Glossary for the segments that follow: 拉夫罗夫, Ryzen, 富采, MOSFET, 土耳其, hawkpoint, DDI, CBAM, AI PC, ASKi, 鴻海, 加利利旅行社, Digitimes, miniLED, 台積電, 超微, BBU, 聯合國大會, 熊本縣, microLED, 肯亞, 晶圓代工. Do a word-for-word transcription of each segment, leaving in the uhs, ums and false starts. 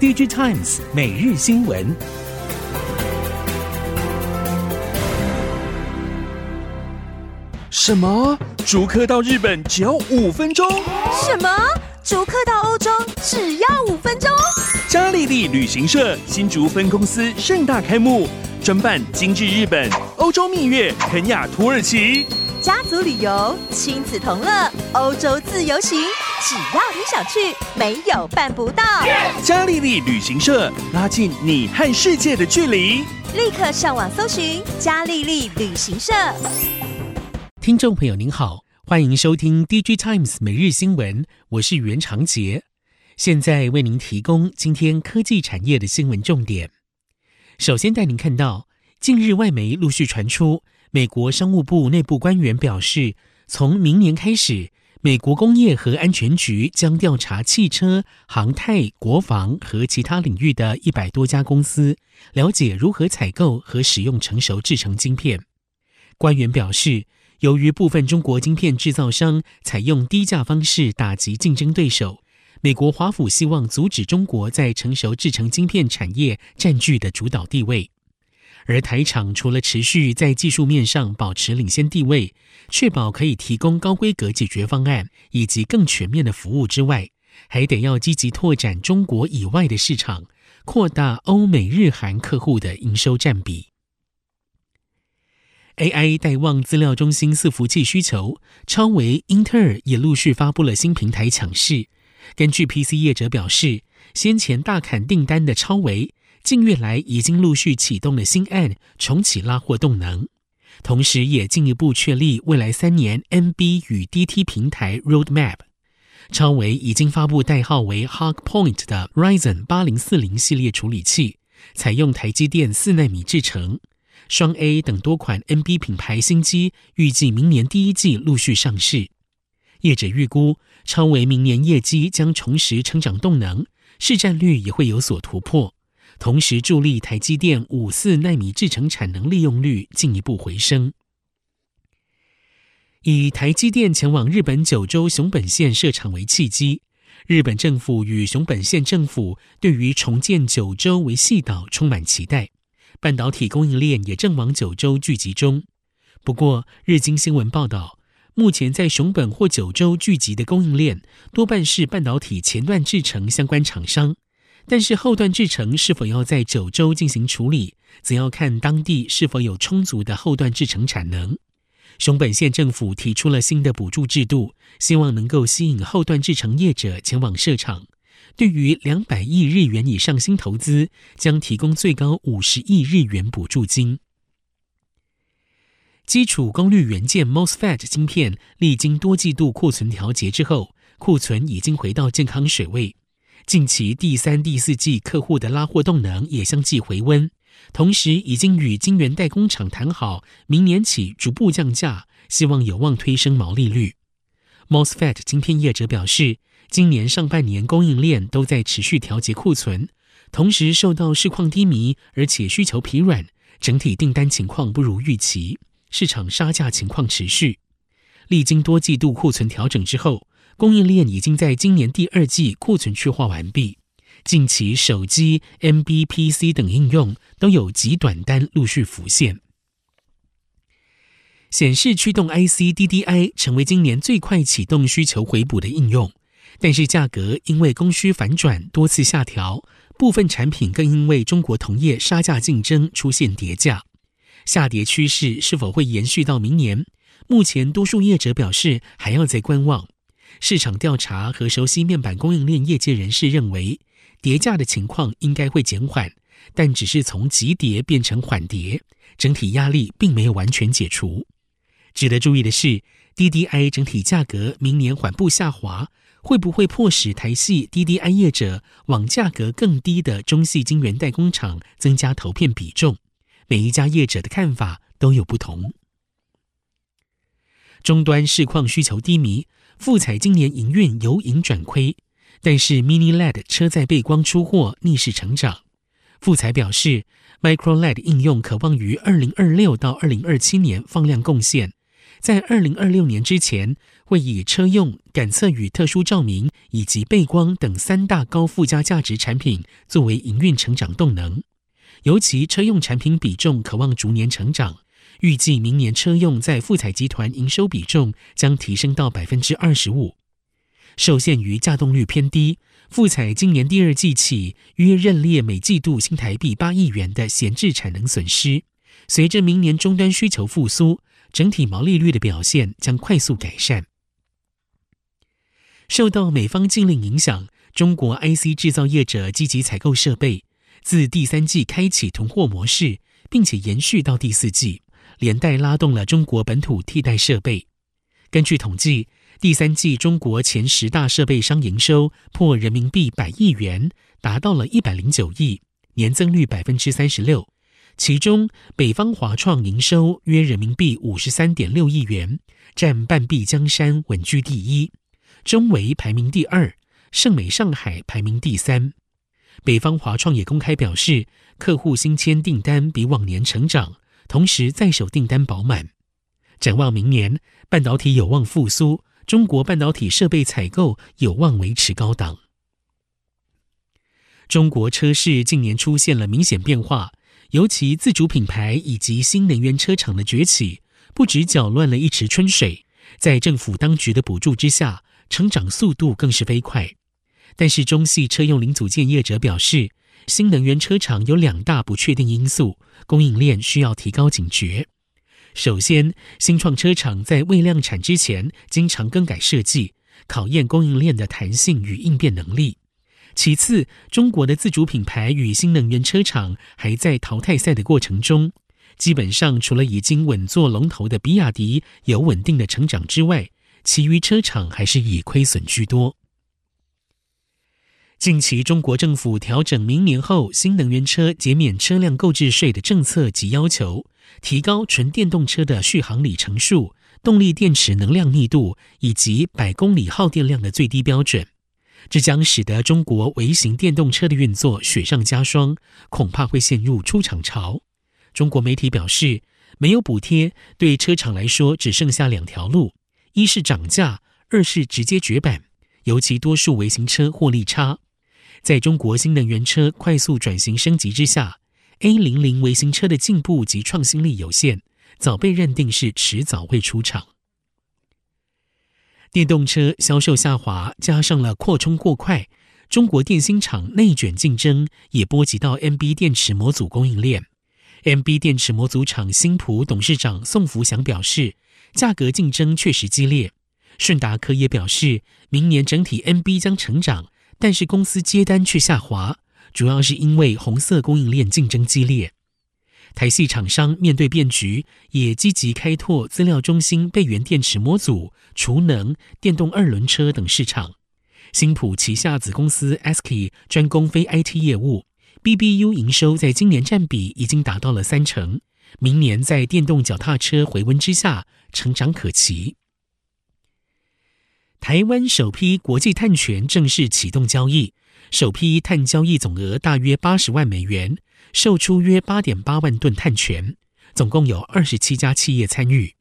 Digitimes 每日新闻。什么？逐客到日本只要五分钟？什么？逐客到欧洲只要五分钟？嘉利利旅行社新竹分公司盛大开幕，专办精致日本、欧洲蜜月、肯亚、土耳其。家族旅游、亲子同乐、欧洲自由行，只要你想去，没有办不到。嘉利利旅行社，拉近你和世界的距离。立刻上网搜寻嘉利利旅行社。听众朋友您好，欢迎收听 Digitimes 每日新闻，我是袁长杰，现在为您提供今天科技产业的新闻重点。首先带您看到，近日外媒陆续传出美国商务部内部官员表示，从明年开始，美国工业和安全局将调查汽车、航太、国防和其他领域的一百多家公司，了解如何采购和使用成熟制程晶片。官员表示，由于部分中国晶片制造商采用低价方式打击竞争对手，美国华府希望阻止中国在成熟制程晶片产业占据的主导地位。而台厂除了持续在技术面上保持领先地位，确保可以提供高规格解决方案以及更全面的服务之外，还得要积极拓展中国以外的市场，扩大欧美日韩客户的营收占比。 A I 带旺资料中心伺服器需求，超微、英特尔也陆续发布了新平台抢市。根据 P C 业者表示，先前大砍订单的超微近月来已经陆续启动了新案，重启拉货动能，同时也进一步确立未来三年 N B 与 D T 平台 Roadmap。 超微已经发布代号为 hawkpoint 的 Ryzen 八零四零系列处理器，采用台积电四奈米制程，双 A 等多款 N B 品牌新机预计明年第一季陆续上市。业者预估，超微明年业绩将重拾成长动能，市占率也会有所突破，同时助力台积电五十四奈米制程产能利用率进一步回升。以台积电前往日本九州熊本县设厂为契机，日本政府与熊本县政府对于重建九州为细岛充满期待，半导体供应链也正往九州聚集中。不过，日经新闻报道，目前在熊本或九州聚集的供应链多半是半导体前段制程相关厂商，但是后段制程是否要在九州进行处理，则要看当地是否有充足的后段制程产能。熊本县政府提出了新的补助制度，希望能够吸引后段制程业者前往设厂，对于两百亿日元以上新投资，将提供最高五十亿日元补助金。基础功率元件 MOSFET 晶片历经多季度库存调节之后，库存已经回到健康水位。近期第三、第四季客户的拉货动能也相继回温，同时已经与晶圆代工厂谈好，明年起逐步降价，希望有望推升毛利率。 MOSFET 晶片业者表示，今年上半年供应链都在持续调节库存，同时受到市况低迷而且需求疲软，整体订单情况不如预期，市场杀价情况持续。历经多季度库存调整之后，供应链已经在今年第二季库存去化完毕，近期手机、M B P C 等应用都有极短单陆续浮现。显示驱动 I C D D I 成为今年最快启动需求回补的应用，但是价格因为供需反转多次下调，部分产品更因为中国同业杀价竞争出现跌价。下跌趋势是否会延续到明年？目前多数业者表示还要再观望。市场调查和熟悉面板供应链业界人士认为，跌价的情况应该会减缓，但只是从急跌变成缓跌，整体压力并没有完全解除。值得注意的是， D D I 整体价格明年缓步下滑，会不会迫使台系 D D I 业者往价格更低的中系晶圆代工厂增加投片比重？每一家业者的看法都有不同。终端市况需求低迷，富彩今年营运由盈转亏，但是 miniLED 车载背光出货逆势成长。富彩表示， microLED 应用可望于二零二六到二零二七年放量贡献，在二零二六年之前，会以车用、感测与特殊照明以及背光等三大高附加价值产品作为营运成长动能。尤其车用产品比重可望逐年成长，预计明年车用在富采集团营收比重将提升到 百分之二十五。受限于稼动率偏低，富采今年第二季起约认列每季度新台币八亿元的闲置产能损失。随着明年终端需求复苏，整体毛利率的表现将快速改善。受到美方禁令影响，中国 I C 制造业者积极采购设备，自第三季开启囤货模式，并且延续到第四季，连带拉动了中国本土替代设备。根据统计，第三季中国前十大设备商营收破人民币百亿元，达到了一百零九亿，年增率 百分之三十六。其中，北方华创营收约人民币 五十三点六亿元，占半壁江山，稳居第一。中微排名第二，盛美上海排名第三。北方华创也公开表示，客户新签订单比往年成长，同时在手订单饱满。展望明年，半导体有望复苏，中国半导体设备采购有望维持高档。中国车市近年出现了明显变化，尤其自主品牌以及新能源车厂的崛起，不止搅乱了一池春水，在政府当局的补助之下，成长速度更是飞快。但是中系车用零组件业者表示，新能源车厂有两大不确定因素，供应链需要提高警觉。首先，新创车厂在未量产之前，经常更改设计，考验供应链的弹性与应变能力。其次，中国的自主品牌与新能源车厂还在淘汰赛的过程中，基本上除了已经稳坐龙头的比亚迪有稳定的成长之外，其余车厂还是以亏损居多。近期中国政府调整明年后新能源车减免车辆购置税的政策及要求，提高纯电动车的续航里程数、动力电池能量密度以及百公里耗电量的最低标准。这将使得中国微型电动车的运作雪上加霜，恐怕会陷入出厂潮。中国媒体表示，没有补贴，对车厂来说只剩下两条路：一是涨价，二是直接绝版。尤其多数微型车获利差。在中国新能源车快速转型升级之下， A 零零 微型车的进步及创新力有限，早被认定是迟早会出厂。电动车销售下滑，加上了扩充过快，中国电芯厂内卷竞争也波及到 M B 电池模组供应链。M B 电池模组厂新普董事长宋福祥表示，价格竞争确实激烈。顺达科也表示，明年整体 M B 将成长，但是公司接单却下滑，主要是因为红色供应链竞争激烈。台系厂商面对变局，也积极开拓资料中心备援电池模组、储能、电动二轮车等市场。新普旗下子公司 A S K I 专攻非 I T 业务， B B U 营收在今年占比已经达到了三成，明年在电动脚踏车回温之下，成长可期。台湾首批国际碳权正式启动交易，首批碳交易总额大约八十万美元，售出约 八点八万吨碳权，总共有二十七家企业参与。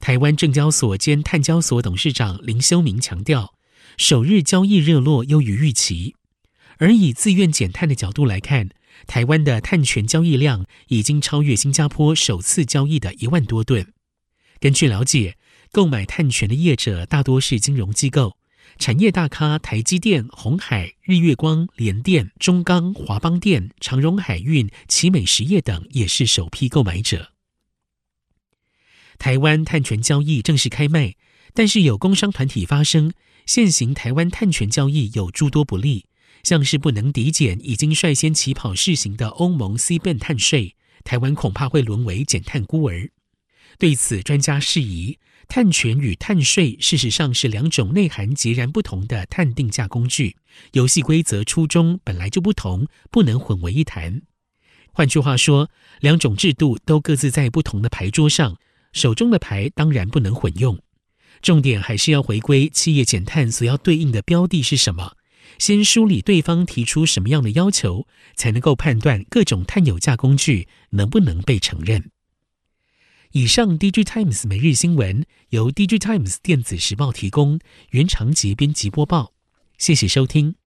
台湾证交所兼碳交所董事长林修明强调，首日交易热络优于预期。而以自愿减碳的角度来看，台湾的碳权交易量已经超越新加坡首次交易的一万多吨。根据了解，购买碳权的业者大多是金融机构，产业大咖台积电、鸿海、日月光、联电、中钢、华邦电、长荣海运、奇美实业等也是首批购买者。台湾碳权交易正式开卖，但是有工商团体发声，现行台湾碳权交易有诸多不利，像是不能抵减已经率先起跑试行的欧盟 C B A M 碳税，台湾恐怕会沦为减碳孤儿。对此，专家释疑，碳权与碳税事实上是两种内涵截然不同的碳定价工具，游戏规则初衷本来就不同，不能混为一谈。换句话说，两种制度都各自在不同的牌桌上，手中的牌当然不能混用。重点还是要回归企业减碳所要对应的标的是什么，先梳理对方提出什么样的要求，才能够判断各种碳有价工具能不能被承认。以上 Digitimes 每日新闻由 Digitimes 电子时报提供，原长节编辑播报。谢谢收听。